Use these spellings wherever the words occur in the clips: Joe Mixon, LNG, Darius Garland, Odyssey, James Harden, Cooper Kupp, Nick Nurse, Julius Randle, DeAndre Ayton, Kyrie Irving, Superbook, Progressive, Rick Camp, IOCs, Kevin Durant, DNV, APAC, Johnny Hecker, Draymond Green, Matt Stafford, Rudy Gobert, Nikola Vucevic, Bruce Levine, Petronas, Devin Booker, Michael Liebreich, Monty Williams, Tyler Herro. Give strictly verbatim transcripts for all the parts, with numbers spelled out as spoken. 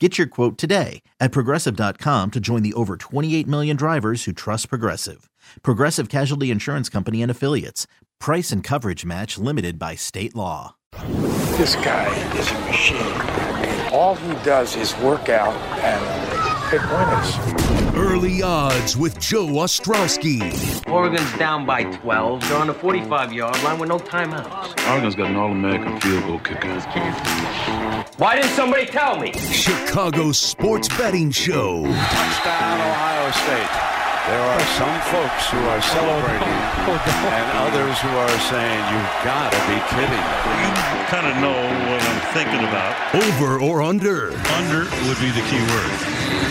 Get your quote today at Progressive dot com to join the over twenty-eight million drivers who trust Progressive. Progressive Casualty Insurance Company and Affiliates. Price and coverage match limited by state law. This guy is a machine. All he does is work out and pick winners. Early odds with Joe Ostrowski. Oregon's down by twelve. They're on the forty-five-yard line with no timeouts. Oregon's got an All-American field goal kicker. Why didn't somebody tell me? Chicago's sports betting show. Touchdown, Ohio State. There are some folks who are celebrating and others who are saying, you've got to be kidding me. You kind of know what I'm thinking about. Over or under? Under would be the key word.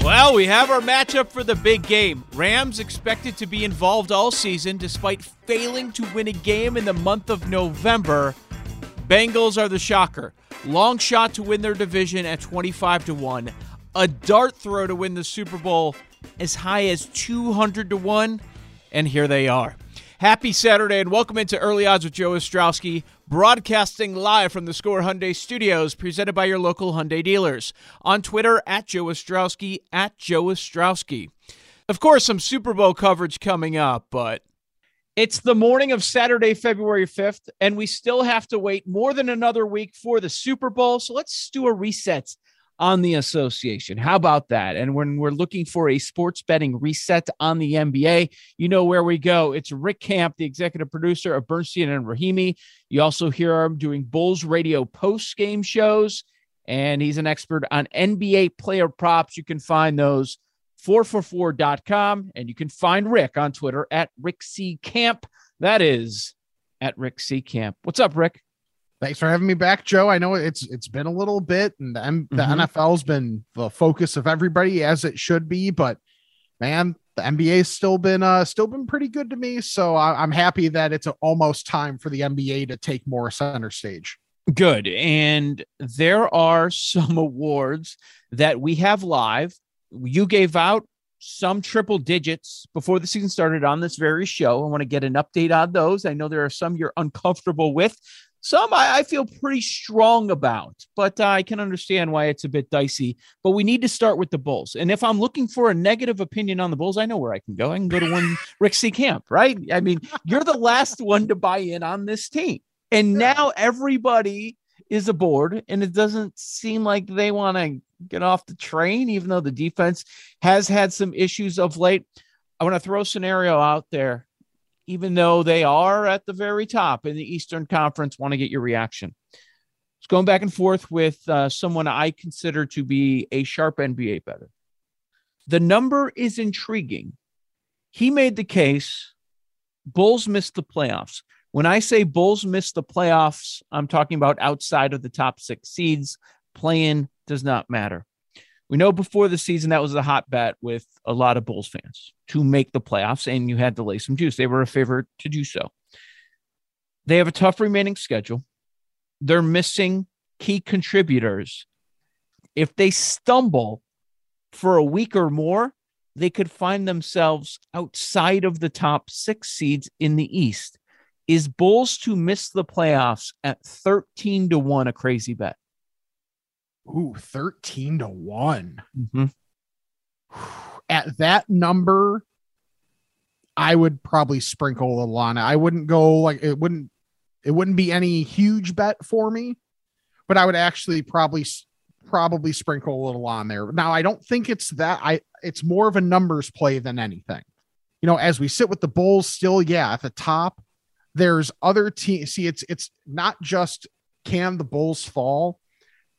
Well, we have our matchup for the big game. Rams expected to be involved all season despite failing to win a game in the month of November. Bengals are the shocker. Long shot to win their division at twenty-five to one. A dart throw to win the Super Bowl as high as two hundred to one. And here they are. Happy Saturday and welcome into Early Odds with Joe Ostrowski, broadcasting live from the Score Hyundai Studios, presented by your local Hyundai dealers. On Twitter, at Joe Ostrowski, at Joe Ostrowski. Of course, some Super Bowl coverage coming up, but it's the morning of Saturday, February fifth, and we still have to wait more than another week for the Super Bowl, so let's do a reset on the association. How about that? And when we're looking for a sports betting reset on the N B A, you know where we go. It's Rick Camp, the executive producer of Bernstein and Rahimi. You also hear him doing Bulls radio post-game shows, and he's an expert on N B A player props. You can find those four four four dot com, and you can find Rick on Twitter at Rick C. Camp. That is at Rick C. Camp. What's up, Rick? Thanks for having me back, Joe. I know it's it's been a little bit, and the, M- mm-hmm. the N F L's been the focus of everybody, as it should be. But man, the N B A's still been uh, still been pretty good to me, so I- I'm happy that it's almost time for the N B A to take more center stage. Good, and there are some awards that we have live. You gave out some triple digits before the season started on this very show. I want to get an update on those. I know there are some you're uncomfortable with. Some I feel pretty strong about, but I can understand why it's a bit dicey. But we need to start with the Bulls. And if I'm looking for a negative opinion on the Bulls, I know where I can go. I can go to one Rick C. Camp, right? I mean, you're the last one to buy in on this team. And now everybody is aboard, and it doesn't seem like they want to get off the train, even though the defense has had some issues of late. I want to throw a scenario out there. Even though they are at the very top in the Eastern Conference, want to get your reaction. It's going back and forth with uh, someone I consider to be a sharp N B A bettor. The number is intriguing. He made the case Bulls missed the playoffs. When I say Bulls missed the playoffs, I'm talking about outside of the top six seeds. Play-in does not matter. We know before the season, that was a hot bet with a lot of Bulls fans to make the playoffs, and you had to lay some juice. They were a favorite to do so. They have a tough remaining schedule. They're missing key contributors. If they stumble for a week or more, they could find themselves outside of the top six seeds in the East. Is Bulls to miss the playoffs at thirteen to one a crazy bet? Ooh, thirteen to one. Mm-hmm. At that number, I would probably sprinkle Alana. I wouldn't go like it wouldn't it wouldn't be any huge bet for me, but I would actually probably probably sprinkle a little on there. Now, I don't think it's that I it's more of a numbers play than anything. You know, as we sit with the Bulls still, yeah, at the top, there's other teams. See, it's it's not just can the Bulls fall.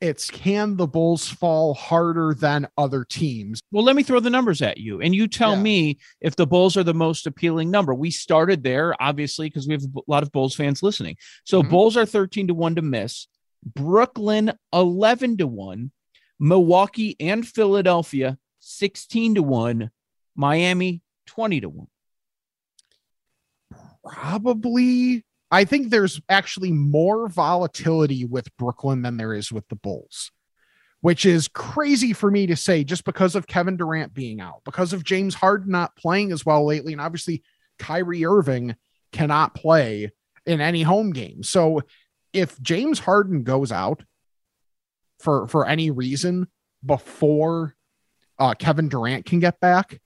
It's can the Bulls fall harder than other teams? Well, let me throw the numbers at you and you tell yeah. me if the Bulls are the most appealing number. We started there, obviously, because we have a lot of Bulls fans listening. So mm-hmm. Bulls are thirteen to one to miss, Brooklyn eleven to one, Milwaukee and Philadelphia sixteen to one, Miami twenty to one. Probably. I think there's actually more volatility with Brooklyn than there is with the Bulls, which is crazy for me to say just because of Kevin Durant being out, because of James Harden not playing as well lately. And obviously Kyrie Irving cannot play in any home game. So if James Harden goes out for, for any reason before uh, Kevin Durant can get back,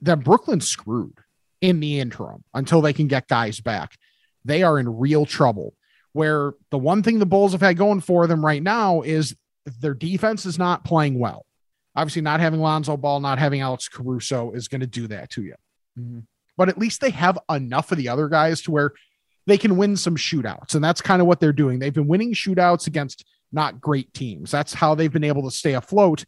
then Brooklyn's screwed. In the interim, until they can get guys back, they are in real trouble. Where the one thing the Bulls have had going for them right now is their defense is not playing well. Obviously, not having Lonzo Ball, not having Alex Caruso is going to do that to you. Mm-hmm. But at least they have enough of the other guys to where they can win some shootouts. And that's kind of what they're doing. They've been winning shootouts against not great teams. That's how they've been able to stay afloat,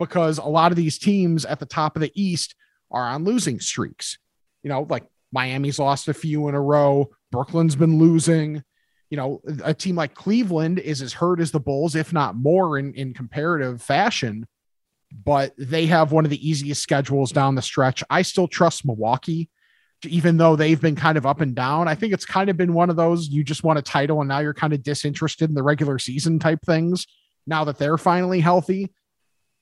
because a lot of these teams at the top of the East are on losing streaks. You know, like Miami's lost a few in a row. Brooklyn's been losing. You know, a team like Cleveland is as hurt as the Bulls, if not more in, in comparative fashion, but they have one of the easiest schedules down the stretch. I still trust Milwaukee, even though they've been kind of up and down. I think it's kind of been one of those, you just won a title and now you're kind of disinterested in the regular season type things. Now that they're finally healthy,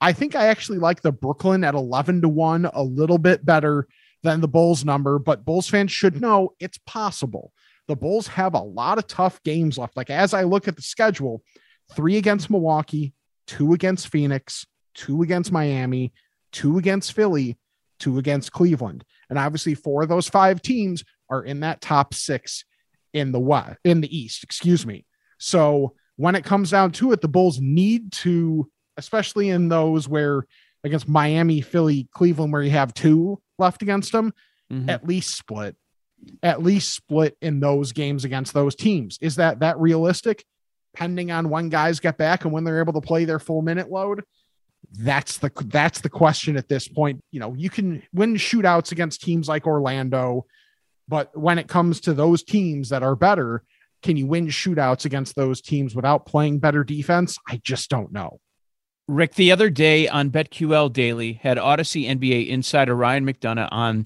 I think I actually like the Brooklyn at eleven to one a little bit better than the Bulls number, but Bulls fans should know it's possible. The Bulls have a lot of tough games left. Like as I look at the schedule, three against Milwaukee, two against Phoenix, two against Miami, two against Philly, two against Cleveland. And obviously four of those five teams are in that top six in the West, in the East, excuse me. So when it comes down to it, the Bulls need to, especially in those where against Miami, Philly, Cleveland, where you have two left against them, mm-hmm. at least split, at least split in those games against those teams. Is that that realistic? Depending on when guys get back and when they're able to play their full minute load, that's the that's the question at this point. You know, you can win shootouts against teams like Orlando, but when it comes to those teams that are better, can you win shootouts against those teams without playing better defense? I just don't know. Rick, the other day on BetQL Daily, had Odyssey N B A insider Ryan McDonough on,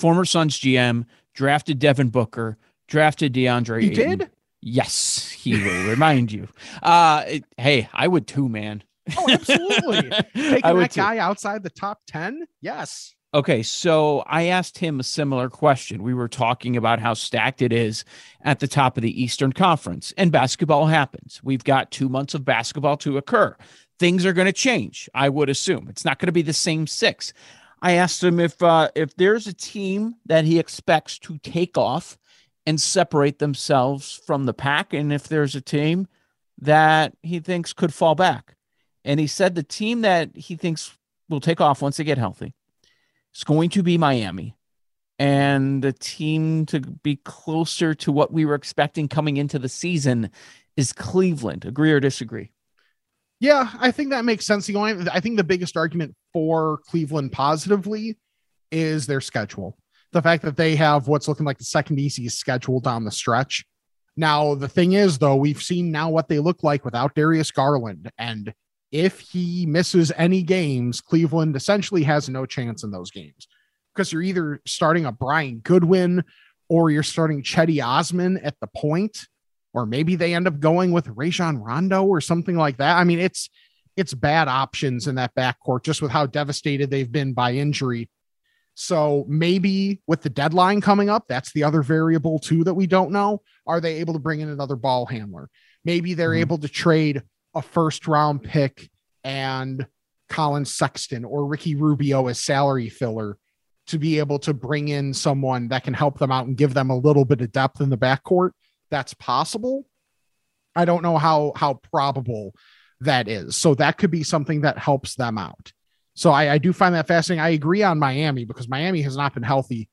former Suns G M, drafted Devin Booker, drafted DeAndre Ayton. He did? Yes, he will remind you. Uh, it, hey, I would too, man. Oh, absolutely. Taking I would that too. Guy outside the top ten? Yes. Okay, so I asked him a similar question. We were talking about how stacked it is at the top of the Eastern Conference, and basketball happens. We've got two months of basketball to occur. Things are going to change, I would assume. It's not going to be the same six. I asked him if uh, if there's a team that he expects to take off and separate themselves from the pack, and if there's a team that he thinks could fall back. And he said the team that he thinks will take off once they get healthy is going to be Miami. And the team to be closer to what we were expecting coming into the season is Cleveland. Agree or disagree? Yeah, I think that makes sense. The only, I think the biggest argument for Cleveland positively is their schedule. The fact that they have what's looking like the second easiest schedule down the stretch. Now, the thing is, though, we've seen now what they look like without Darius Garland. And if he misses any games, Cleveland essentially has no chance in those games, because you're either starting a Brian Goodwin or you're starting Cedi Osman at the point. Or maybe they end up going with Rajon Rondo or something like that. I mean, it's it's bad options in that backcourt just with how devastated they've been by injury. So maybe with the deadline coming up, that's the other variable too that we don't know. Are they able to bring in another ball handler? Maybe they're mm-hmm. able to trade a first round pick and Colin Sexton or Ricky Rubio as salary filler to be able to bring in someone that can help them out and give them a little bit of depth in the backcourt. That's possible. I don't know how, how probable that is. So that could be something that helps them out. So I, I do find that fascinating. I agree on Miami because Miami has not been healthy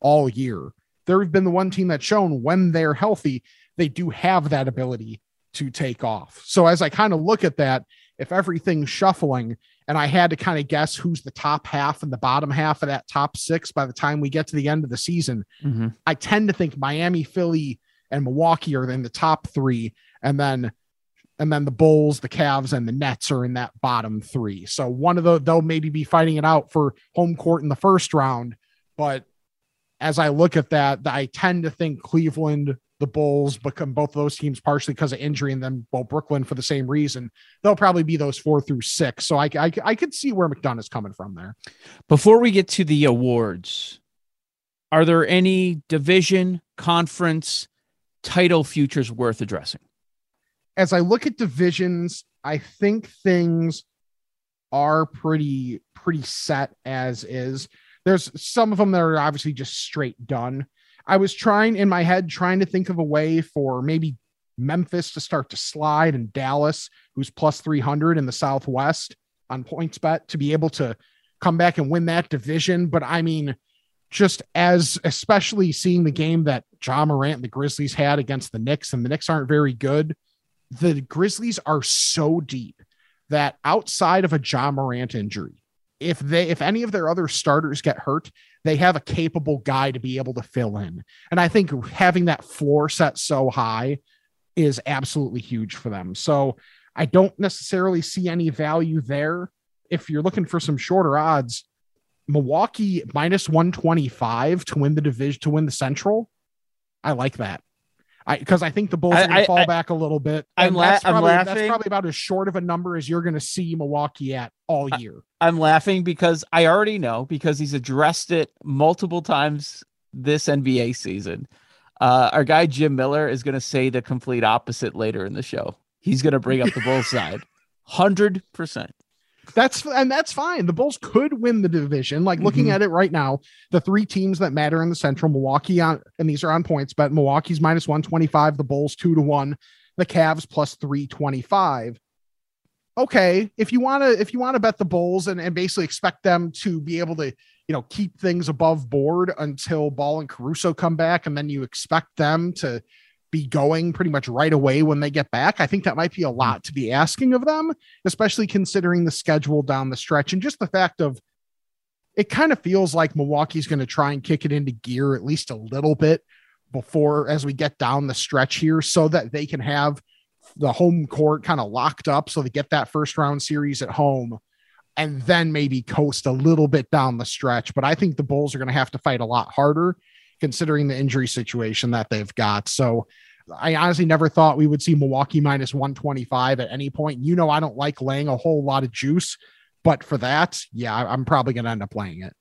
all year. They've been the one team that's shown when they're healthy, they do have that ability to take off. So as I kind of look at that, if everything's shuffling and I had to kind of guess who's the top half and the bottom half of that top six by the time we get to the end of the season, mm-hmm. I tend to think Miami, Philly, and Milwaukee are in the top three. And then, and then the Bulls, the Cavs, and the Nets are in that bottom three. So one of those, they'll maybe be fighting it out for home court in the first round. But as I look at that, I tend to think Cleveland, the Bulls, become both of those teams partially because of injury, and then, well, Brooklyn for the same reason. They'll probably be those four through six. So I, I, I could see where McDonough's coming from there. Before we get to the awards, are there any division, conference, title futures worth addressing? As I look at divisions, I think things are pretty, pretty set as is. There's some of them that are obviously just straight done. I was trying in my head, trying to think of a way for maybe Memphis to start to slide and Dallas, who's plus three hundred in the Southwest on PointsBet, to be able to come back and win that division. But I mean, just as especially seeing the game that Ja Morant and the Grizzlies had against the Knicks, and the Knicks aren't very good. The Grizzlies are so deep that outside of a Ja Morant injury, if they, if any of their other starters get hurt, they have a capable guy to be able to fill in. And I think having that floor set so high is absolutely huge for them. So I don't necessarily see any value there. If you're looking for some shorter odds, Milwaukee minus one twenty-five to win the division, to win the Central. I like that. I, because I think the Bulls I, are going to fall I, back a little bit. I'm, la- that's probably, I'm laughing. That's probably about as short of a number as you're going to see Milwaukee at all year. I, I'm laughing because I already know, because he's addressed it multiple times this N B A season. Uh, our guy Jim Miller is going to say the complete opposite later in the show. He's going to bring up the Bulls side, one hundred percent. That's and that's fine. The Bulls could win the division. Like looking mm-hmm. at it right now, the three teams that matter in the Central, Milwaukee on, and these are on points, but Milwaukee's minus one twenty-five, the Bulls two to one, the Cavs plus three twenty-five. Okay, if you want to, if you want to bet the Bulls and, and basically expect them to be able to, you know, keep things above board until Ball and Caruso come back, and then you expect them to be going pretty much right away when they get back. I think that might be a lot to be asking of them, especially considering the schedule down the stretch and just the fact of it kind of feels like Milwaukee's going to try and kick it into gear at least a little bit before, as we get down the stretch here, so that they can have the home court kind of locked up. So they get that first round series at home and then maybe coast a little bit down the stretch. But I think the Bulls are going to have to fight a lot harder considering the injury situation that they've got. So I honestly never thought we would see Milwaukee minus one twenty-five at any point. You know, I don't like laying a whole lot of juice, but for that, yeah, I'm probably going to end up playing it.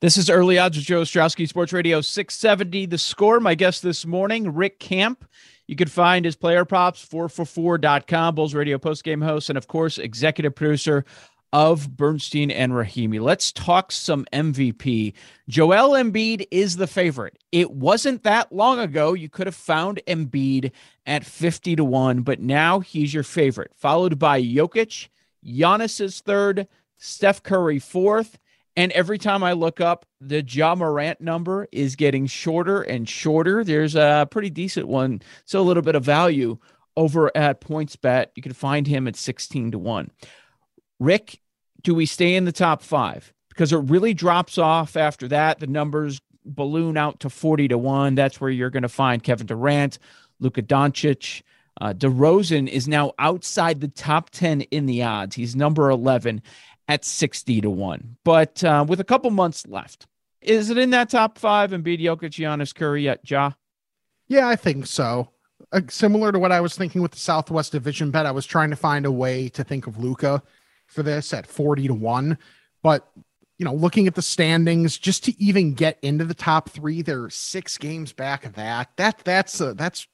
This is Early Odds with Joe Ostrowski, Sports Radio six seventy. The Score. My guest this morning, Rick Camp. You can find his player props, four four four dot com, Bulls Radio postgame host, and of course, executive producer of Bernstein and Rahimi. Let's talk some M V P. Joel Embiid is the favorite. It wasn't that long ago you could have found Embiid at fifty to one, but now he's your favorite, followed by Jokic, Giannis is third, Steph Curry fourth, and every time I look up, the Ja Morant number is getting shorter and shorter. There's a pretty decent one, so a little bit of value over at PointsBet. You can find him at sixteen to one. Rick, do we stay in the top five? Because it really drops off after that. The numbers balloon out to forty to one. That's where you're going to find Kevin Durant, Luka Doncic. Uh, DeRozan is now outside the top ten in the odds. He's number eleven at sixty to one. But uh, with a couple months left, is it in that top five? Embiid, Jokic, Giannis, Curry at Ja? Yeah, I think so. Uh, similar to what I was thinking with the Southwest Division bet, I was trying to find a way to think of Luka. for this at forty to one, but you know, looking at the standings, just to even get into the top three, there are six games back of that. That that's a, that's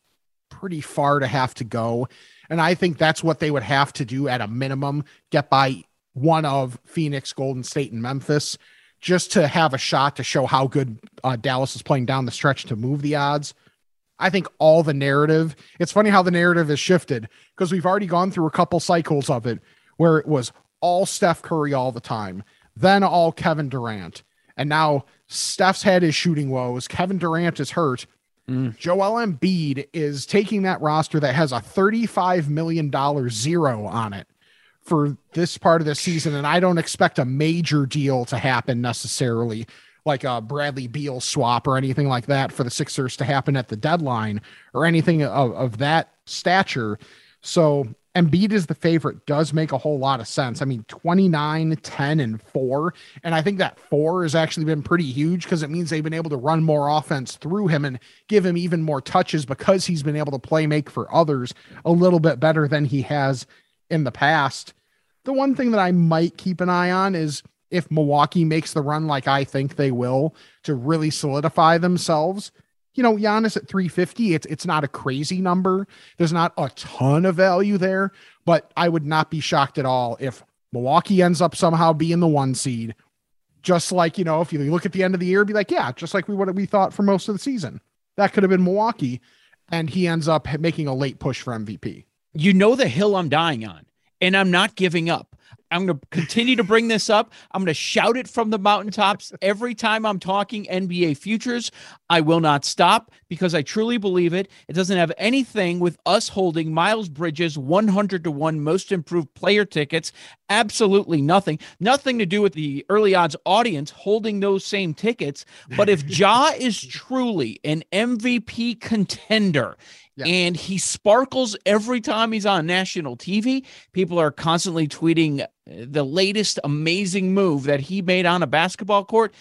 pretty far to have to go. And I think that's what they would have to do at a minimum, get by one of Phoenix, Golden State, and Memphis, just to have a shot to show how good uh, Dallas is playing down the stretch to move the odds. I think all the narrative, it's funny how the narrative has shifted, because we've already gone through a couple cycles of it where it was all Steph Curry all the time, then all Kevin Durant. And now Steph's had his shooting woes. Kevin Durant is hurt. Mm. Joel Embiid is taking that roster that has a thirty-five million dollars zero on it for this part of the season. And I don't expect a major deal to happen necessarily, like a Bradley Beal swap or anything like that for the Sixers to happen at the deadline or anything of, of that stature. So Embiid is the favorite does make a whole lot of sense. I mean, twenty-nine, ten, and four. And I think that four has actually been pretty huge, because it means they've been able to run more offense through him and give him even more touches, because he's been able to play make for others a little bit better than he has in the past. The one thing that I might keep an eye on is if Milwaukee makes the run like I think they will to really solidify themselves. You know, Giannis at three fifty, it's it's not a crazy number. There's not a ton of value there, but I would not be shocked at all if Milwaukee ends up somehow being the one seed. Just like, you know, if you look at the end of the year, be like, yeah, just like we what we thought for most of the season. That could have been Milwaukee, and he ends up making a late push for M V P. You know the hill I'm dying on, and I'm not giving up. I'm going to continue to bring this up. I'm going to shout it from the mountaintops every time I'm talking N B A futures. I will not stop, because I truly believe it. It doesn't have anything with us holding Miles Bridges one hundred to one most improved player tickets. Absolutely nothing. Nothing to do with the early odds audience holding those same tickets. But if Ja is truly an M V P contender, yeah, and he sparkles every time he's on national T V, people are constantly tweeting the latest amazing move that he made on a basketball court.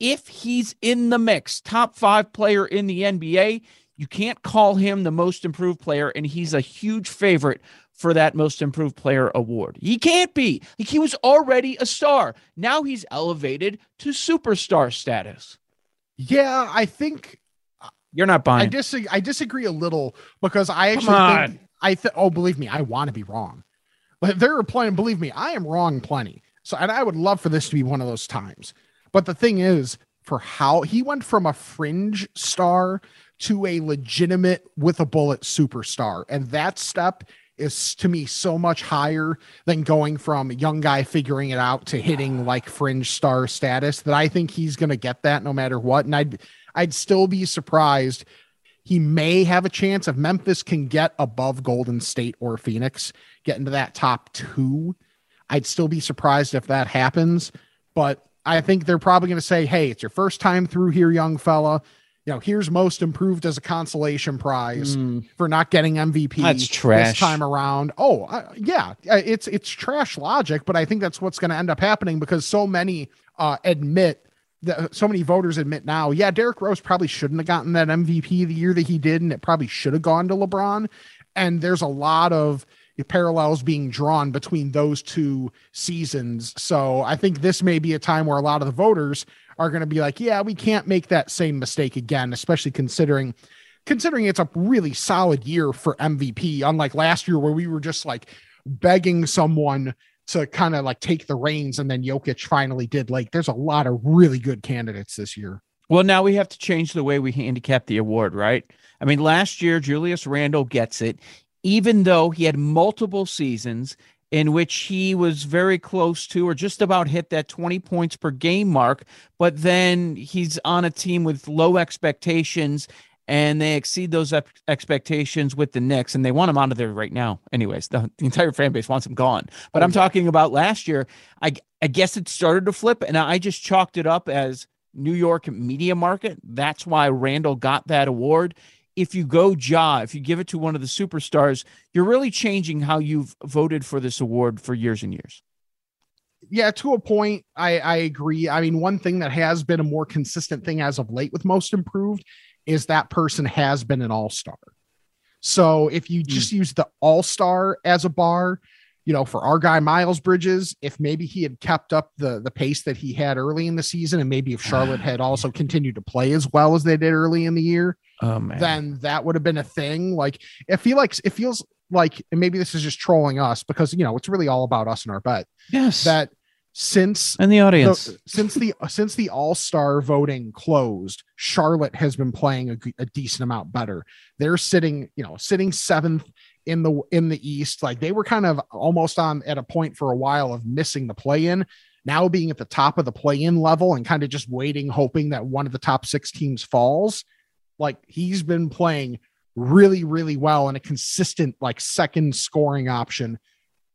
If he's in the mix, top five player in the N B A, you can't call him the most improved player, and he's a huge favorite for that most improved player award. He can't be. Like, he was already a star. Now he's elevated to superstar status. Yeah, I think you're not buying. I disagree. I disagree a little, because I actually think I th- oh, believe me, I want to be wrong. But there are plenty. Believe me, I am wrong plenty. So, and I would love for this to be one of those times. But the thing is, for how he went from a fringe star to a legitimate with a bullet superstar, and that step is to me so much higher than going from young guy figuring it out to hitting like fringe star status, that I think he's going to get that no matter what. And I'd, I'd still be surprised. He may have a chance if Memphis can get above Golden State or Phoenix, get into that top two. I'd still be surprised if that happens, but I think they're probably going to say, hey, it's your first time through here, young fella. You know, here's most improved as a consolation prize mm. for not getting M V P that's trash. This time around. Oh, uh, yeah, it's it's trash logic, but I think that's what's going to end up happening, because so many uh, admit that so many voters admit now, yeah, Derrick Rose probably shouldn't have gotten that M V P the year that he did, and it probably should have gone to LeBron. And there's a lot of parallels being drawn between those two seasons. So I think this may be a time where a lot of the voters are going to be like, yeah, we can't make that same mistake again, especially considering considering it's a really solid year for M V P, unlike last year where we were just like begging someone to kind of like take the reins, and then Jokic finally did. Like, there's a lot of really good candidates this year. Well, now we have to change the way we handicap the award, right? I mean, last year, Julius Randle gets it, even though he had multiple seasons in which he was very close to or just about hit that twenty points per game mark, but then he's on a team with low expectations, and they exceed those expectations with the Knicks, and they want him out of there right now. Anyways, the, the entire fan base wants him gone. But I'm talking about last year. I, I guess it started to flip, and I just chalked it up as New York media market. That's why Randall got that award. If you go Ja, if you give it to one of the superstars, you're really changing how you've voted for this award for years and years. Yeah, to a point, I, I agree. I mean, one thing that has been a more consistent thing as of late with most improved is that person has been an all-star. So if you just mm. use the all-star as a bar, you know, for our guy Miles Bridges, if maybe he had kept up the the pace that he had early in the season, and maybe if Charlotte had also continued to play as well as they did early in the year, oh, man. then that would have been a thing. Like, I feel like it feels like, and maybe this is just trolling us because, you know, it's really all about us and our bet. Yes. That since and the audience, the, since the since the All-Star voting closed, Charlotte has been playing a, a decent amount better. They're sitting, you know, sitting seventh in the in the East. Like, they were kind of almost on at a point for a while of missing the play-in, now being at the top of the play-in level and kind of just waiting, hoping that one of the top six teams falls. Like, he's been playing really, really well and a consistent, like, second scoring option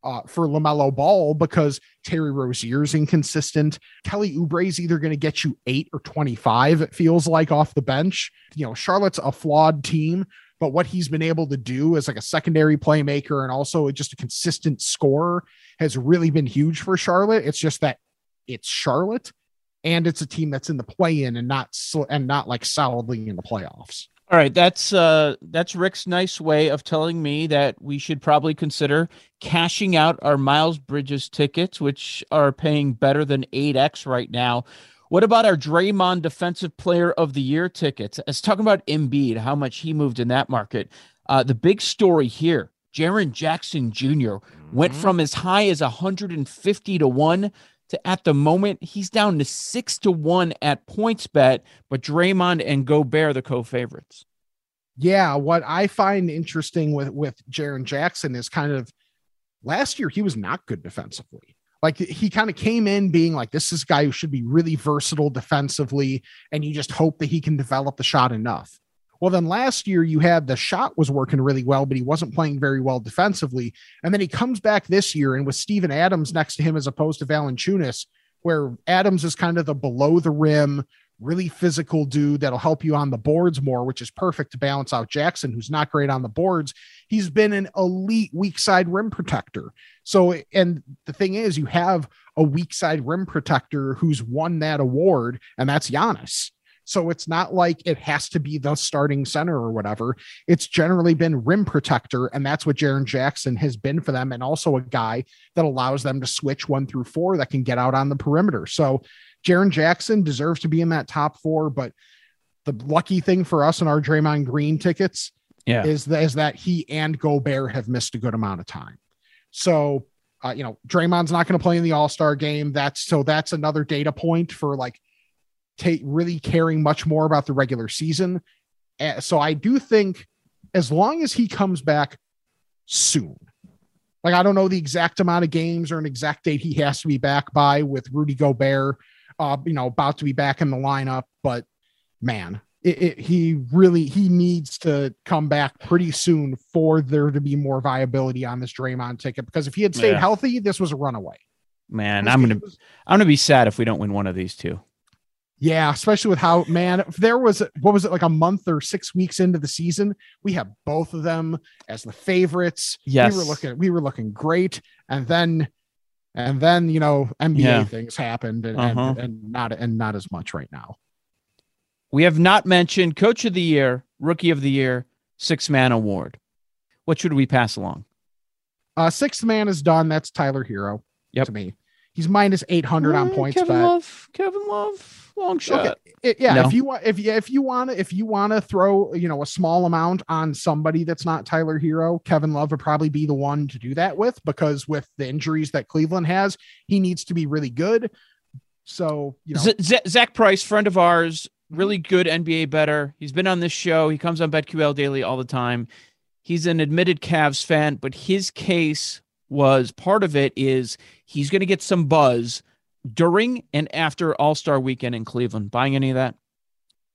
uh, for LaMelo Ball, because Terry Rozier's inconsistent. Kelly Oubre's either going to get you eight or twenty-five, it feels like, off the bench. You know, Charlotte's a flawed team, but what he's been able to do as like a secondary playmaker and also just a consistent scorer has really been huge for Charlotte. It's just that it's Charlotte, and it's a team that's in the play-in and not and not like solidly in the playoffs. All right, that's uh, that's Rick's nice way of telling me that we should probably consider cashing out our Miles Bridges tickets, which are paying better than eight X right now. What about our Draymond Defensive Player of the Year tickets? Let's talk about Embiid, how much he moved in that market. Uh, the big story here, Jaren Jackson Junior went from as high as one hundred fifty to one to, at the moment, he's down to six to one at PointsBet, but Draymond and Gobert, the co-favorites. Yeah, what I find interesting with, with Jaren Jackson is kind of last year he was not good defensively. Like, he kind of came in being like, this is a guy who should be really versatile defensively, and you just hope that he can develop the shot enough. Well, then last year you had the shot was working really well, but he wasn't playing very well defensively. And then he comes back this year, and with Steven Adams next to him as opposed to Valanciunas, where Adams is kind of the below the rim, really physical dude that'll help you on the boards more, which is perfect to balance out Jackson, who's not great on the boards. He's been an elite weak side rim protector. So, and the thing is, you have a weak side rim protector who's won that award, and that's Giannis. So it's not like it has to be the starting center or whatever. It's generally been rim protector, and that's what Jaren Jackson has been for them, and also a guy that allows them to switch one through four that can get out on the perimeter. So Jaren Jackson deserves to be in that top four, but the lucky thing for us in our Draymond Green tickets yeah. is, that, is that he and Gobert have missed a good amount of time. So, uh, you know, Draymond's not going to play in the All-Star game. That's so that's another data point for like take really caring much more about the regular season. Uh, so I do think as long as he comes back soon, like, I don't know the exact amount of games or an exact date he has to be back by with Rudy Gobert, Uh, you know, about to be back in the lineup, but man, it, it, he really, he needs to come back pretty soon for there to be more viability on this Draymond ticket, because if he had stayed yeah. healthy, this was a runaway, man. I'm going to, I'm going to be sad if we don't win one of these two. Yeah. Especially with how, man, if there was, what was it, like a month or six weeks into the season, we have both of them as the favorites. Yes. We were looking, we were looking great. And then And then, you know, N B A yeah. things happened and, uh-huh. and, and not and not as much right now. We have not mentioned Coach of the Year, Rookie of the Year, Sixth Man Award. What should we pass along? Uh, Sixth Man is done. That's Tyler Herro yep. to me. He's minus eight hundred right, on points. Kevin bet. Love, Kevin Love, long shot. Okay. It, yeah, no. if you want, if you if you want to, if you want to throw, you know, a small amount on somebody that's not Tyler Herro, Kevin Love would probably be the one to do that with, because with the injuries that Cleveland has, he needs to be really good. So, you know, Z- Zach Price, friend of ours, really good N B A bettor. He's been on this show. He comes on BetQL Daily all the time. He's an admitted Cavs fan, but his case was part of it is he's going to get some buzz during and after All-Star Weekend in Cleveland. Buying any of that?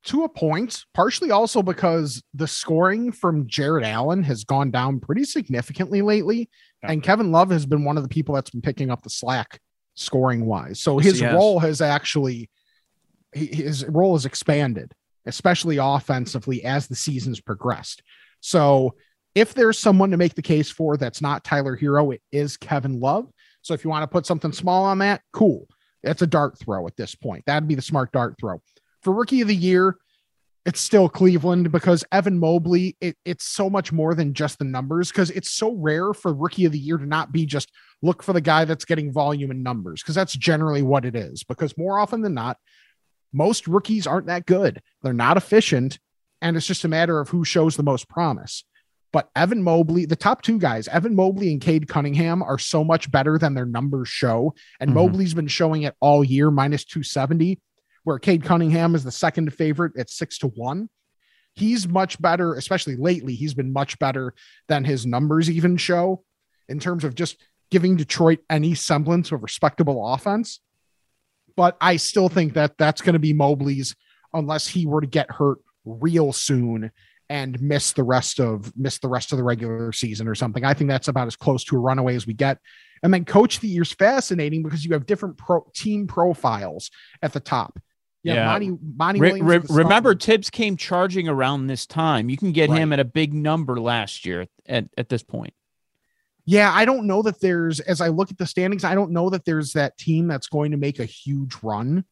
To a point, partially also because the scoring from Jared Allen has gone down pretty significantly lately, yeah. and Kevin Love has been one of the people that's been picking up the slack scoring-wise. So his yes. role has actually his role has expanded, especially offensively as the season's progressed. So if there's someone to make the case for that's not Tyler Herro, it is Kevin Love. So if you want to put something small on that, cool. That's a dart throw at this point. That'd be the smart dart throw. For Rookie of the Year, it's still Cleveland, because Evan Mobley, it, it's so much more than just the numbers, because it's so rare for Rookie of the Year to not be just look for the guy that's getting volume and numbers, because that's generally what it is. Because more often than not, most rookies aren't that good. They're not efficient. And it's just a matter of who shows the most promise. But Evan Mobley, the top two guys, Evan Mobley and Cade Cunningham, are so much better than their numbers show. And mm-hmm. Mobley's been showing it all year, minus two seventy, where Cade Cunningham is the second favorite at six to one. He's much better, especially lately. He's been much better than his numbers even show in terms of just giving Detroit any semblance of respectable offense. But I still think that that's going to be Mobley's unless he were to get hurt real soon and miss the rest of miss the rest of the regular season or something. I think that's about as close to a runaway as we get. And then coach of the year is fascinating because you have different pro team profiles at the top. Yeah, yeah. Monty, Monty Re- Williams. Re- remember, Tibbs came charging around this time. You can get right. him at a big number last year at, at this point. Yeah, I don't know that there's, as I look at the standings, I don't know that there's that team that's going to make a huge run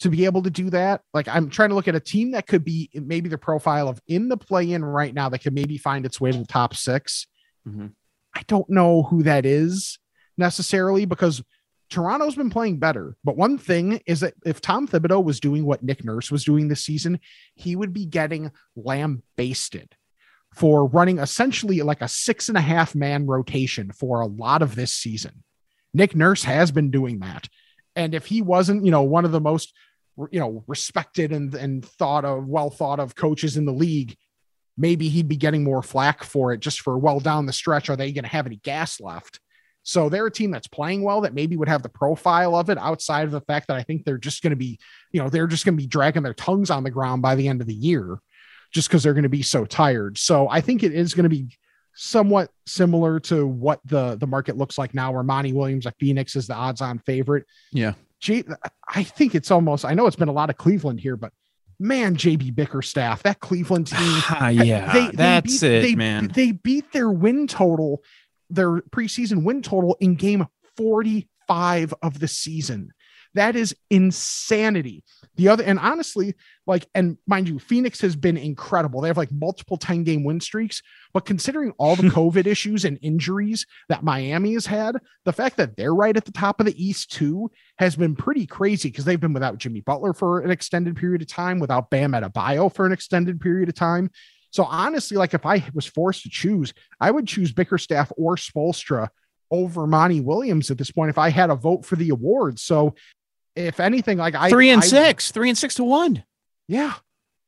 to be able to do that. Like, I'm trying to look at a team that could be maybe the profile of in the play-in right now that could maybe find its way to the top six. Mm-hmm. I don't know who that is necessarily, because Toronto's been playing better. But one thing is that if Tom Thibodeau was doing what Nick Nurse was doing this season, he would be getting lambasted for running essentially like a six and a half man rotation for a lot of this season. Nick Nurse has been doing that. And if he wasn't, you know, one of the most, you know, respected and, and thought of, well thought of coaches in the league, maybe he'd be getting more flack for it just for, well, down the stretch, are they going to have any gas left? So they're a team that's playing well that maybe would have the profile of it, outside of the fact that I think they're just going to be, you know, they're just going to be dragging their tongues on the ground by the end of the year just because they're going to be so tired. So I think it is going to be somewhat similar to what the, the market looks like now, where Monty Williams at Phoenix is the odds on favorite. Yeah. Gee, I think it's almost, I know it's been a lot of Cleveland here, but man, J B Bickerstaff, that Cleveland team, yeah, they, they that's beat, it, they, man. They beat their win total, their preseason win total in game forty-five of the season. That is insanity. The other, and honestly, like, and mind you, Phoenix has been incredible. They have like multiple ten game win streaks, but considering all the COVID issues and injuries that Miami has had, the fact that they're right at the top of the East too has been pretty crazy, because they've been without Jimmy Butler for an extended period of time, without Bam Adebayo for an extended period of time. So honestly, like, if I was forced to choose, I would choose Bickerstaff or Spolstra over Monty Williams at this point, if I had a vote for the awards. So if anything, like I three and I, six, three and six to one. Yeah.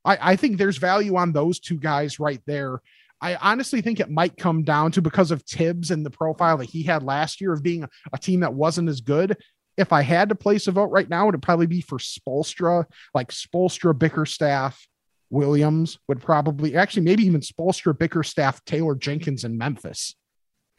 I, I think there's value on those two guys right there. I honestly think it might come down to, because of Tibbs and the profile that he had last year of being a team that wasn't as good, if I had to place a vote right now, it'd probably be for Spolstra, like Spolstra, Bickerstaff, Williams would probably actually maybe even Spolstra, Bickerstaff, Taylor Jenkins in Memphis,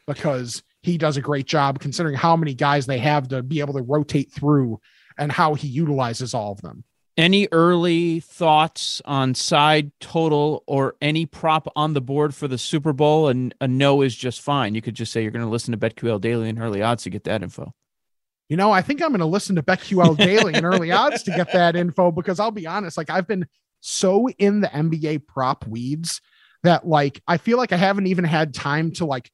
because he does a great job considering how many guys they have to be able to rotate through and how he utilizes all of them. Any early thoughts on side total or any prop on the board for the Super Bowl? And a no is just fine. You could just say you're going to listen to BetQL Daily and Early Odds to get that info. You know, I think I'm going to listen to BetQL Daily and Early Odds to get that info, because I'll be honest, like, I've been so in the N B A prop weeds that, like, I feel like I haven't even had time to, like,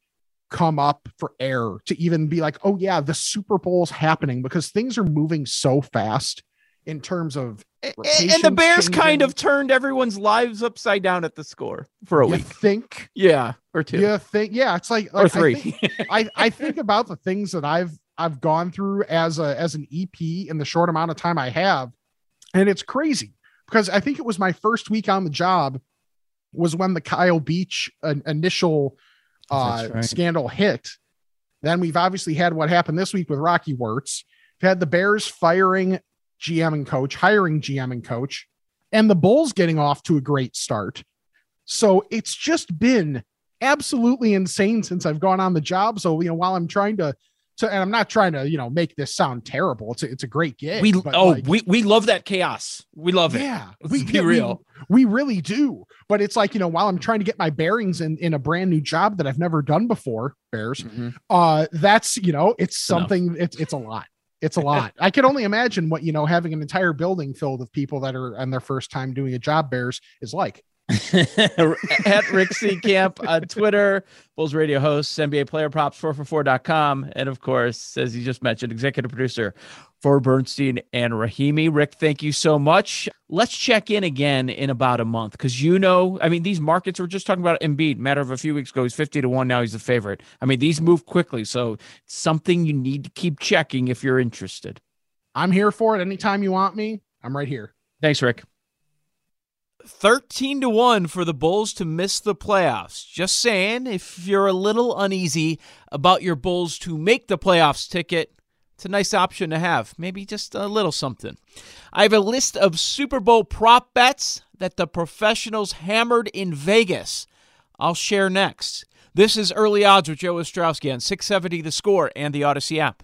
come up for air to even be like, oh yeah, the Super Bowl's happening, because things are moving so fast in terms of rotations, and the Bears changing. Kind of turned everyone's lives upside down at the score for a you week. Think, yeah, or two. Yeah, think, yeah. It's like, like or three. I think, I, I think about the things that I've I've gone through as a as an E P in the short amount of time I have, and it's crazy, because I think it was my first week on the job was when the Kyle Beach uh, initial. Uh, right. Scandal hit. Then we've obviously had what happened this week with Rocky Wirtz. We've had the Bears firing G M and coach, hiring G M and coach, and the Bulls getting off to a great start. So it's just been absolutely insane since I've gone on the job. So, you know, while I'm trying to, to and I'm not trying to, you know, make this sound terrible. It's a, it's a great gig. We oh like, we we love that chaos. We love it. Yeah, Let's we be yeah, real. We, we really do. But it's like, you know, while I'm trying to get my bearings in, in a brand new job that I've never done before, Bears, mm-hmm. uh, that's, you know, it's something, it's, it's a lot. It's a lot. I can only imagine what, you know, having an entire building filled with people that are on their first time doing a job, Bears, is like. at Rick C. Camp on Twitter, Bulls Radio hosts, N B A player props, four four four dot com. And of course, as you just mentioned, executive producer for Bernstein and Rahimi. Rick, thank you so much. Let's check in again in about a month because, you know, I mean, these markets, we're just talking about Embiid. Matter of a few weeks ago, he's fifty to one. Now he's the favorite. I mean, these move quickly. So it's something you need to keep checking if you're interested. I'm here for it. Anytime you want me, I'm right here. Thanks, Rick. thirteen to one for the Bulls to miss the playoffs. Just saying, if you're a little uneasy about your Bulls to make the playoffs ticket, it's a nice option to have. Maybe just a little something. I have a list of Super Bowl prop bets that the professionals hammered in Vegas. I'll share next. This is Early Odds with Joe Ostrowski on six seventy The Score and the Odyssey app.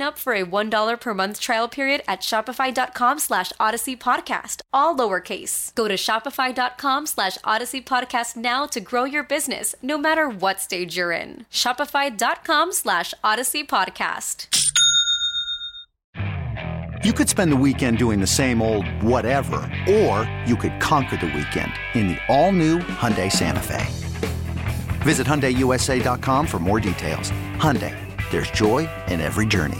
up for a one dollar per month trial period at shopify.com slash Odyssey Podcast, all lowercase. Go to shopify.com slash Odyssey Podcast now to grow your business, no matter what stage you're in. Shopify.com slash Odyssey Podcast. You could spend the weekend doing the same old whatever, or you could conquer the weekend in the all-new Hyundai Santa Fe. Visit Hyundai U S A dot com for more details. Hyundai, there's joy in every journey.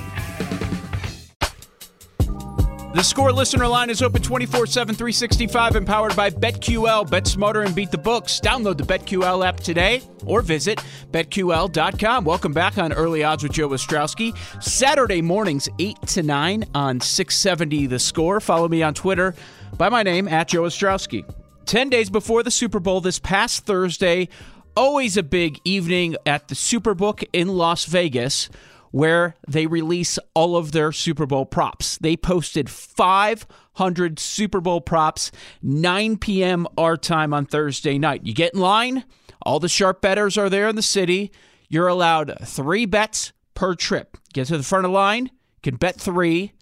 The Score listener line is open twenty-four seven, three sixty-five, and powered by BetQL. Bet smarter and beat the books. Download the BetQL app today or visit bet Q L dot com. Welcome back on Early Odds with Joe Ostrowski. Saturday mornings, eight to nine on six seventy The Score. Follow me on Twitter by my name, at Joe Ostrowski. Ten days before the Super Bowl this past Thursday, always a big evening at the Superbook in Las Vegas, where they release all of their Super Bowl props. They posted five hundred Super Bowl props, nine p.m. our time on Thursday night. You get in line, all the sharp bettors are there in the city. You're allowed three bets per trip. Get to the front of the line, can bet three,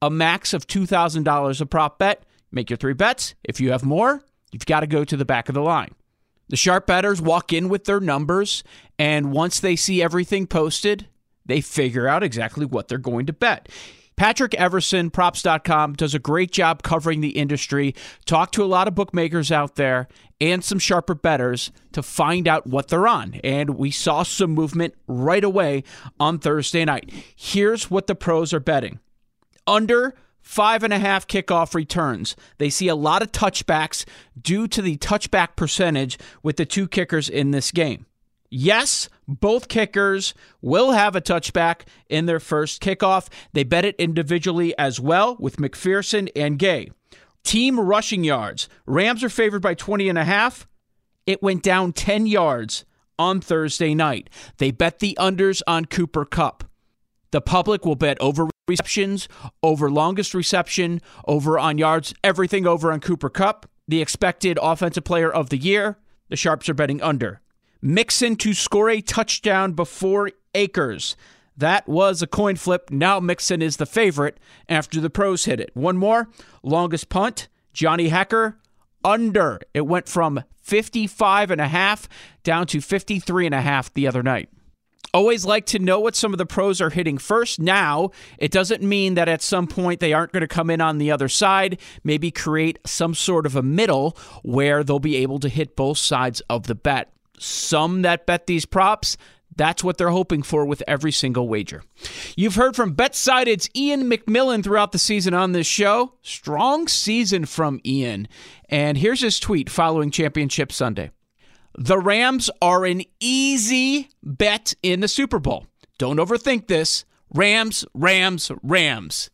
a max of two thousand dollars a prop bet. Make your three bets. If you have more, you've got to go to the back of the line. The sharp bettors walk in with their numbers, and once they see everything posted, they figure out exactly what they're going to bet. Patrick Everson, Props dot com, does a great job covering the industry. Talk to a lot of bookmakers out there and some sharper bettors to find out what they're on. And we saw some movement right away on Thursday night. Here's what the pros are betting. Under five and a half kickoff returns. They see a lot of touchbacks due to the touchback percentage with the two kickers in this game. Yes, both kickers will have a touchback in their first kickoff. They bet it individually as well with McPherson and Gay. Team rushing yards. Rams are favored by twenty and a half. It went down ten yards on Thursday night. They bet the unders on Cooper Kupp. The public will bet over receptions, over longest reception, over on yards, everything over on Cooper Kupp. the expected offensive player of the year. The Sharps are betting under. Mixon to score a touchdown before Akers. That was a coin flip. Now Mixon is the favorite after the pros hit it. One more. Longest punt, Johnny Hecker, under. It went from fifty-five and a half down to fifty-three and a half the other night. Always like to know what some of the pros are hitting first. Now, it doesn't mean that at some point they aren't going to come in on the other side, maybe create some sort of a middle where they'll be able to hit both sides of the bet. Some that bet these props, that's what they're hoping for with every single wager. You've heard from BetSided's Ian McMillan throughout the season on this show. Strong season from Ian. And here's his tweet following Championship Sunday. The Rams are an easy bet in the Super Bowl. Don't overthink this. Rams, Rams, Rams.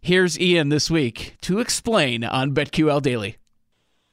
Here's Ian this week to explain on BetQL Daily.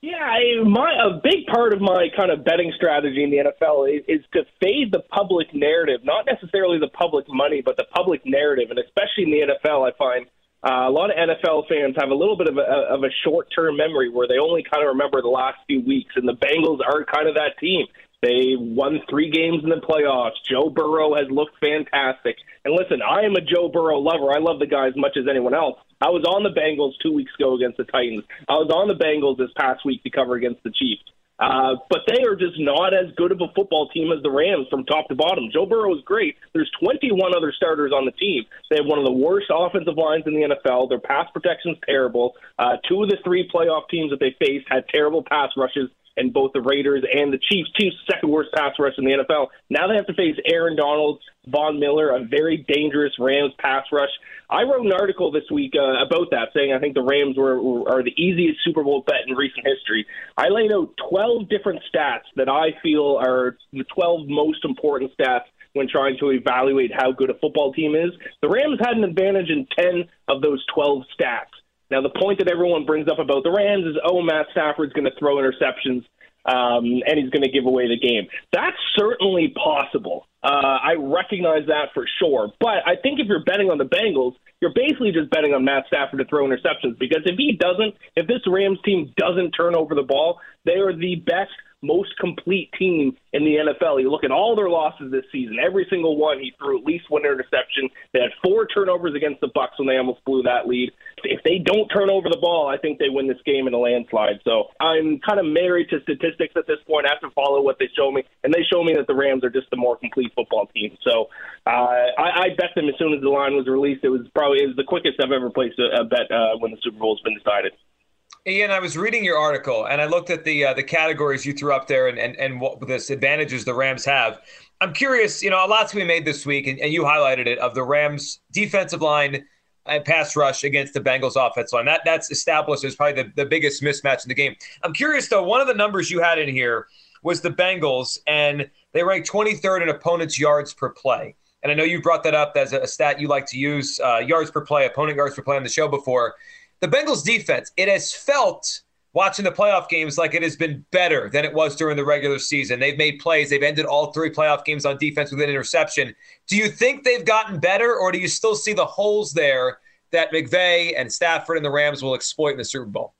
Yeah, my, a big part of my kind of betting strategy in the N F L is, is to fade the public narrative, not necessarily the public money, but the public narrative. And especially in the N F L, I find uh, a lot of N F L fans have a little bit of a, of a short-term memory where they only kind of remember the last few weeks, and the Bengals are kind of that team. They won three games in the playoffs. Joe Burrow has looked fantastic. And listen, I am a Joe Burrow lover. I love the guy as much as anyone else. I was on the Bengals two weeks ago against the Titans. I was on the Bengals this past week to cover against the Chiefs. Uh, but they are just not as good of a football team as the Rams from top to bottom. Joe Burrow is great. There's twenty-one other starters on the team. They have one of the worst offensive lines in the N F L. Their pass protection is terrible. Uh, two of the three playoff teams that they faced had terrible pass rushes. And both the Raiders and the Chiefs, Chiefs' second-worst pass rush in the N F L. Now they have to face Aaron Donald, Von Miller, a very dangerous Rams pass rush. I wrote an article this week uh, about that, saying I think the Rams were, were are the easiest Super Bowl bet in recent history. I laid out twelve different stats that I feel are the twelve most important stats when trying to evaluate how good a football team is. The Rams had an advantage in ten of those twelve stats. Now, the point that everyone brings up about the Rams is, oh, Matt Stafford's going to throw interceptions um, and he's going to give away the game. That's certainly possible. Uh, I recognize that for sure. But I think if you're betting on the Bengals, you're basically just betting on Matt Stafford to throw interceptions, because if he doesn't, if this Rams team doesn't turn over the ball, they are the best, most complete team in the N F L. You look at all their losses this season, every single one, he threw at least one interception. They had four turnovers against the Bucs when they almost blew that lead. If they don't turn over the ball, I think they win this game in a landslide. So I'm kind of married to statistics at this point. I have to follow what they show me, and they show me that the Rams are just the more complete football team. So uh, I, I bet them as soon as the line was released. It was probably it was the quickest I've ever placed a, a bet uh, when the Super Bowl's been decided. Ian, I was reading your article, and I looked at the uh, the categories you threw up there and, and, and what the advantages the Rams have. I'm curious, you know, a lot's been made this week, and, and you highlighted it, of the Rams' defensive line and pass rush against the Bengals' offense line. That, that's established as probably the, the biggest mismatch in the game. I'm curious, though, one of the numbers you had in here was the Bengals, and they ranked twenty-third in opponents' yards per play. And I know you brought that up as a stat you like to use, uh, yards per play, opponent yards per play on the show before. The Bengals' defense, it has felt, watching the playoff games, like it has been better than it was during the regular season. They've made plays. They've ended all three playoff games on defense with an interception. Do you think they've gotten better, or do you still see the holes there that McVay and Stafford and the Rams will exploit in the Super Bowl?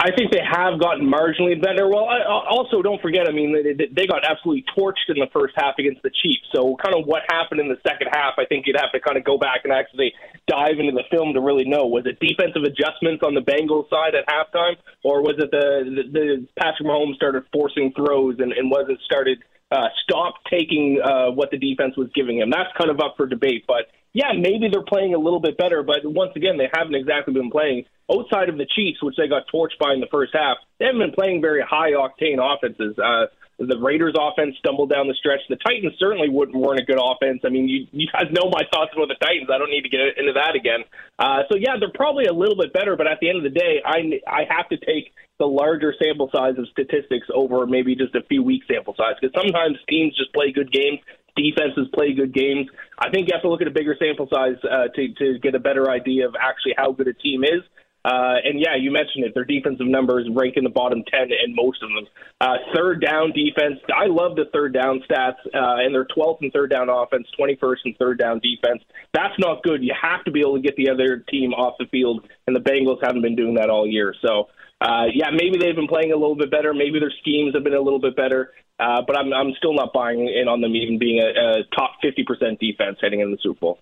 I think they have gotten marginally better. Well, I, also, don't forget, I mean, they, they got absolutely torched in the first half against the Chiefs. So kind of what happened in the second half, I think you'd have to kind of go back and actually dive into the film to really know. Was it defensive adjustments on the Bengals side at halftime, or was it the, the, the Patrick Mahomes started forcing throws and, and wasn't started uh, stop taking uh, what the defense was giving him? That's kind of up for debate, but yeah, maybe they're playing a little bit better, but once again, they haven't exactly been playing. Outside of the Chiefs, which they got torched by in the first half, they haven't been playing very high-octane offenses. Uh, the Raiders' offense stumbled down the stretch. The Titans certainly wouldn't, weren't a good offense. I mean, you, you guys know my thoughts about the Titans. I don't need to get into that again. Uh, so, yeah, they're probably a little bit better, but at the end of the day, I, I have to take the larger sample size of statistics over maybe just a few week sample size, because sometimes teams just play good games. Defenses play good games. I think you have to look at a bigger sample size uh, to, to get a better idea of actually how good a team is. Uh, and, yeah, you mentioned it. Their defensive numbers rank in the bottom ten in most of them. Uh, third down defense, I love the third down stats, uh, and their twelfth and third down offense, twenty-first and third down defense. That's not good. You have to be able to get the other team off the field, and the Bengals haven't been doing that all year. So uh, yeah, maybe they've been playing a little bit better. Maybe their schemes have been a little bit better. Uh, but I'm I'm still not buying in on them even being a, a top fifty percent defense heading into the Super Bowl.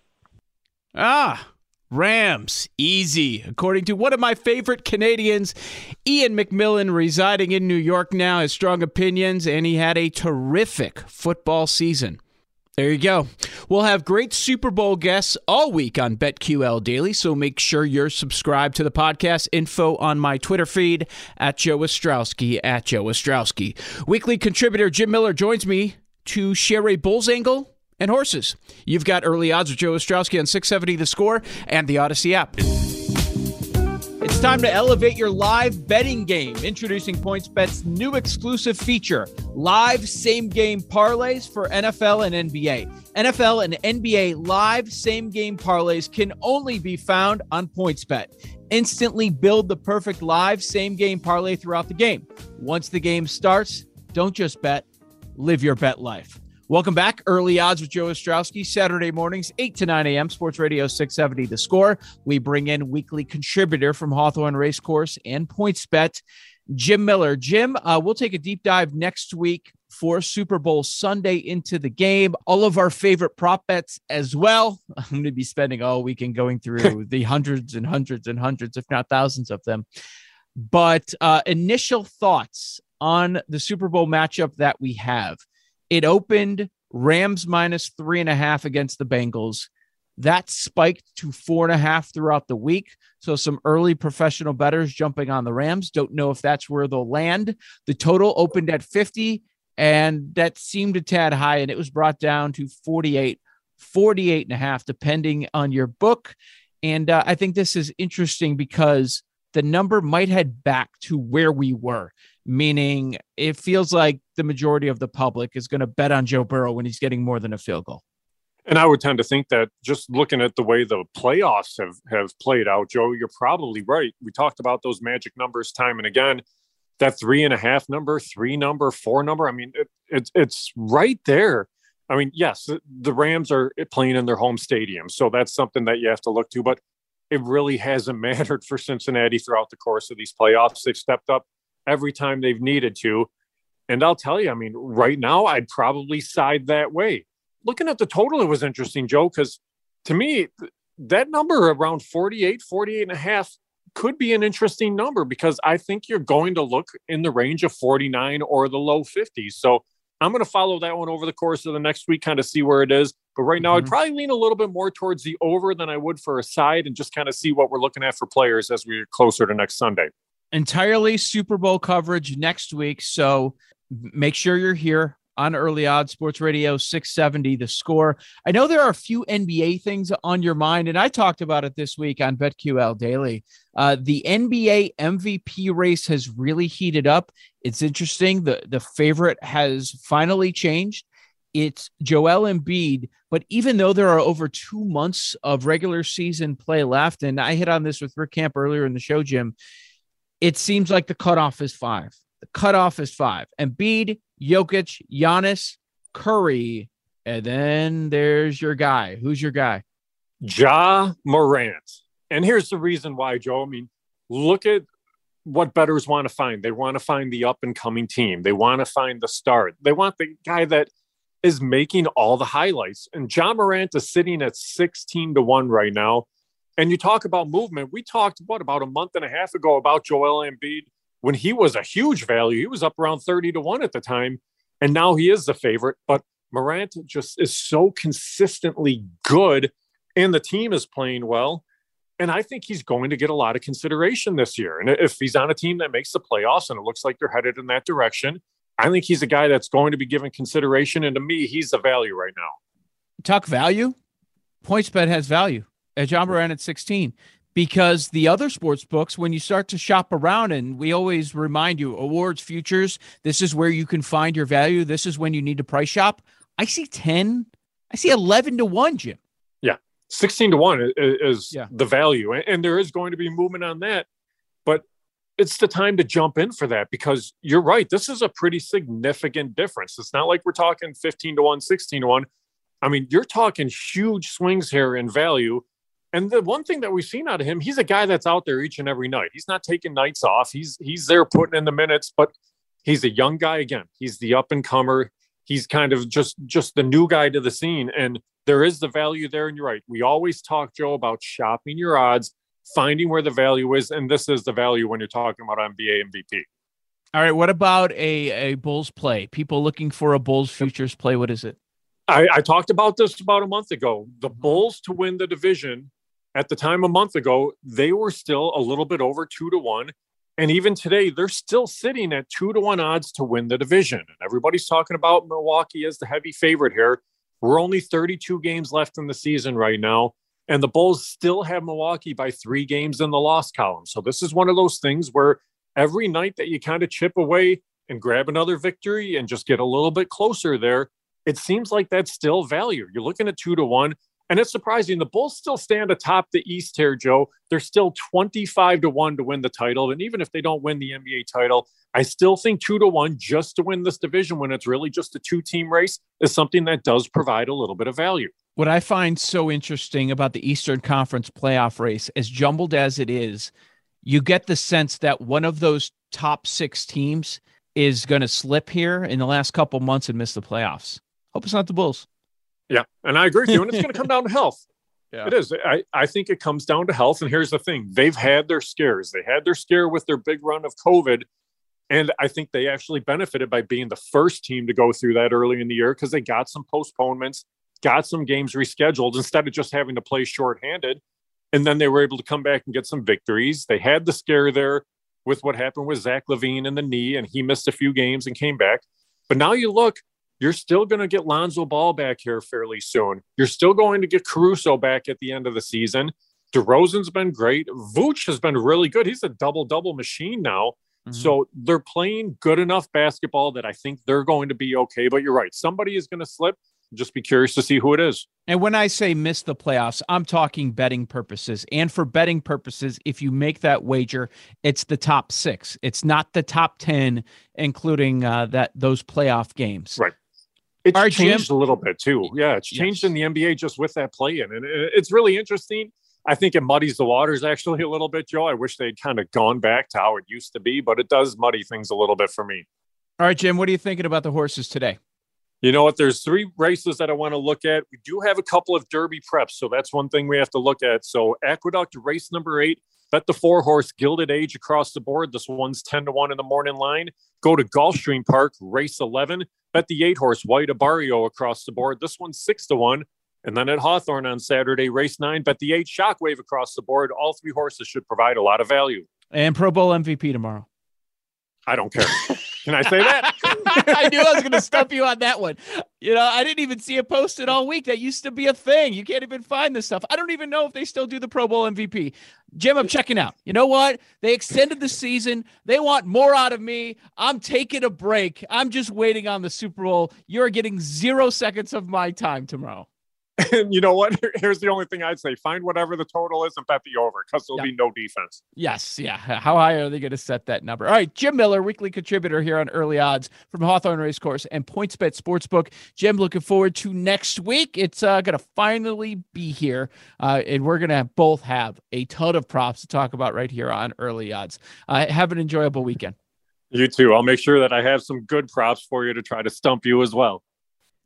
Ah, Rams, easy. According to one of my favorite Canadians, Ian McMillan, residing in New York now, has strong opinions, and he had a terrific football season. There you go. We'll have great Super Bowl guests all week on BetQL Daily, so make sure you're subscribed to the podcast. Info on my Twitter feed, at Joe Ostrowski, at Joe Ostrowski. Weekly contributor Jim Miller joins me to share a bull's angle and horses. You've got early odds with Joe Ostrowski on six seventy The Score and the Odyssey app. It's time to elevate your live betting game. Introducing PointsBet's new exclusive feature, live same-game parlays for N F L and N B A. N F L and N B A live same-game parlays can only be found on PointsBet. Instantly build the perfect live same-game parlay throughout the game. Once the game starts, don't just bet, live your bet life. Welcome back. Early Odds with Joe Ostrowski, Saturday mornings, eight to nine a.m., Sports Radio six seventy The Score. We bring in weekly contributor from Hawthorne Race Course and PointsBet, Jim Miller. Jim, uh, we'll take a deep dive next week for Super Bowl Sunday into the game. All of our favorite prop bets as well. I'm going to be spending all weekend going through the hundreds and hundreds and hundreds, if not thousands of them. But uh, initial thoughts on the Super Bowl matchup that we have. It opened Rams minus three and a half against the Bengals. That spiked to four and a half throughout the week. So some early professional bettors jumping on the Rams. Don't know if that's where they'll land. The total opened at fifty, and that seemed a tad high, and it was brought down to forty-eight, forty-eight and a half, depending on your book. And uh, I think this is interesting because the number might head back to where we were. Meaning it feels like the majority of the public is going to bet on Joe Burrow when he's getting more than a field goal. And I would tend to think that just looking at the way the playoffs have, have played out, Joe, you're probably right. We talked about those magic numbers time and again, that three and a half number, three number, four number. I mean, it, it, it's right there. I mean, yes, the Rams are playing in their home stadium. So that's something that you have to look to, but it really hasn't mattered for Cincinnati throughout the course of these playoffs. They've stepped up every time they've needed to. And I'll tell you, I mean, right now, I'd probably side that way. Looking at the total, it was interesting, Joe, because to me, that number around forty-eight, forty-eight and a half could be an interesting number because I think you're going to look in the range of forty-nine or the low fifties. So I'm going to follow that one over the course of the next week, kind of see where it is. But right now, mm-hmm. I'd probably lean a little bit more towards the over than I would for a side and just kind of see what we're looking at for players as we get closer to next Sunday. Entirely Super Bowl coverage next week, so make sure you're here on Early Odds Sports Radio six seventy The Score. I know there are a few N B A things on your mind, and I talked about it this week on BetQL Daily. Uh, the N B A M V P race has really heated up. It's interesting. The, the favorite has finally changed. It's Joel Embiid, but even though there are over two months of regular season play left, and I hit on this with Rick Camp earlier in the show, Jim, it seems like the cutoff is five. The cutoff is five. Embiid, Jokic, Giannis, Curry, and then there's your guy. Who's your guy? Ja Morant. And here's the reason why, Joe. I mean, look at what bettors want to find. They want to find the up-and-coming team. They want to find the star. They want the guy that is making all the highlights. And Ja Morant is sitting at sixteen to one right now. And you talk about movement. We talked, what, about a month and a half ago about Joel Embiid when he was a huge value. He was up around thirty to one at the time, and now he is the favorite. But Morant just is so consistently good, and the team is playing well. And I think he's going to get a lot of consideration this year. And if he's on a team that makes the playoffs, and it looks like they're headed in that direction, I think he's a guy that's going to be given consideration. And to me, he's the value right now. Talk value? PointsBet has value at Ja Morant at sixteen, because the other sports books, when you start to shop around, and we always remind you, awards, futures, this is where you can find your value. This is when you need to price shop. I see ten, I see eleven to one, Jim. Yeah. sixteen to one is yeah. the value. And there is going to be movement on that, but it's the time to jump in for that because you're right. This is a pretty significant difference. It's not like we're talking fifteen to one, sixteen to one. I mean, you're talking huge swings here in value. And the one thing that we've seen out of him, he's a guy that's out there each and every night. He's not taking nights off. He's he's there putting in the minutes, but he's a young guy again. He's the up-and-comer. He's kind of just, just the new guy to the scene. And there is the value there, and you're right. We always talk, Joe, about shopping your odds, finding where the value is, and this is the value when you're talking about N B A M V P. All right, what about a, a Bulls play? People looking for a Bulls futures play, what is it? I, I talked about this about a month ago. The Bulls to win the division, at the time a month ago, they were still a little bit over two to one. And even today, they're still sitting at two to one odds to win the division. And everybody's talking about Milwaukee as the heavy favorite here. We're only thirty-two games left in the season right now, and the Bulls still have Milwaukee by three games in the loss column. So this is one of those things where every night that you kind of chip away and grab another victory and just get a little bit closer there, it seems like that's still value. You're looking at two to one, and it's surprising. The Bulls still stand atop the East here, Joe. They're still twenty-five to one to win the title. And even if they don't win the N B A title, I still think two to one just to win this division when it's really just a two-team race is something that does provide a little bit of value. What I find so interesting about the Eastern Conference playoff race, as jumbled as it is, you get the sense that one of those top six teams is going to slip here in the last couple months and miss the playoffs. Hope it's not the Bulls. Yeah, and I agree with you, and it's going to come down to health. Yeah. It is. I, I think it comes down to health, and here's the thing. They've had their scares. They had their scare with their big run of COVID, and I think they actually benefited by being the first team to go through that early in the year because they got some postponements, got some games rescheduled instead of just having to play shorthanded, and then they were able to come back and get some victories. They had the scare there with what happened with Zach LaVine and the knee, and he missed a few games and came back. But now you look, you're still going to get Lonzo Ball back here fairly soon. You're still going to get Caruso back at the end of the season. DeRozan's been great. Vooch has been really good. He's a double-double machine now. Mm-hmm. So they're playing good enough basketball that I think they're going to be okay. But you're right. Somebody is going to slip. Just be curious to see who it is. And when I say miss the playoffs, I'm talking betting purposes. And for betting purposes, if you make that wager, it's the top six. It's not the top ten, including uh, that those playoff games. Right. It's Our changed gym? a little bit, too. Yeah, it's changed yes. in the N B A just with that play-in. And it's really interesting. I think it muddies the waters, actually, a little bit, Joe. I wish they'd kind of gone back to how it used to be, but it does muddy things a little bit for me. All right, Jim, what are you thinking about the horses today? You know what? There's three races that I want to look at. We do have a couple of Derby preps, so that's one thing we have to look at. So Aqueduct, race number eight, bet the four-horse Gilded Age across the board. This one's ten to one in the morning line. Go to Gulfstream Park, race eleven, bet the eight-horse White Abario across the board. This one's six to one. And then at Hawthorne on Saturday, race nine, bet the eight Shockwave across the board. All three horses should provide a lot of value. And Pro Bowl M V P tomorrow. I don't care. Can I say that? I knew I was going to stump you on that one. You know, I didn't even see it posted all week. That used to be a thing. You can't even find this stuff. I don't even know if they still do the Pro Bowl M V P. Jim, I'm checking out. You know what? They extended the season. They want more out of me. I'm taking a break. I'm just waiting on the Super Bowl. You're getting zero seconds of my time tomorrow. And you know what? Here's the only thing I'd say. Find whatever the total is and bet the over because there'll yeah. be no defense. Yes. Yeah. How high are they going to set that number? All right. Jim Miller, weekly contributor here on Early Odds from Hawthorne Racecourse and PointsBet Sportsbook. Jim, looking forward to next week. It's uh, going to finally be here, uh, and we're going to both have a ton of props to talk about right here on Early Odds. Uh, have an enjoyable weekend. You too. I'll make sure that I have some good props for you to try to stump you as well.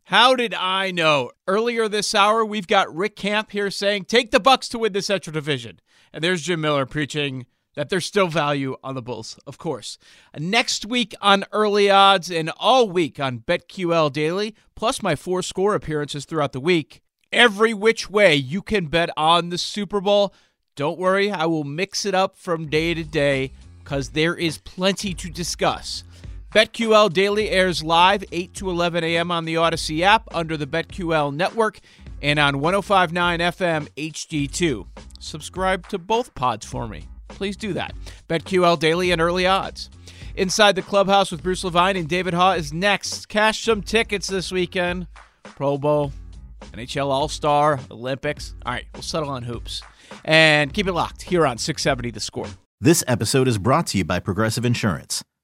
How did I know? Earlier this hour, we've got Rick Camp here saying, take the Bucks to win the Central Division. And there's Jim Miller preaching that there's still value on the Bulls, of course. Next week on Early Odds and all week on BetQL Daily, plus my four score appearances throughout the week, every which way you can bet on the Super Bowl. Don't worry, I will mix it up from day to day because there is plenty to discuss. BetQL Daily airs live eight to eleven a.m. on the Odyssey app under the BetQL network and on one oh five point nine F M H D two. Subscribe to both pods for me. Please do that. BetQL Daily and Early Odds. Inside the Clubhouse with Bruce Levine and David Haugh is next. Cash some tickets this weekend. Pro Bowl, N H L All-Star, Olympics. All right, we'll settle on hoops. And keep it locked here on six seventy The Score. This episode is brought to you by Progressive Insurance.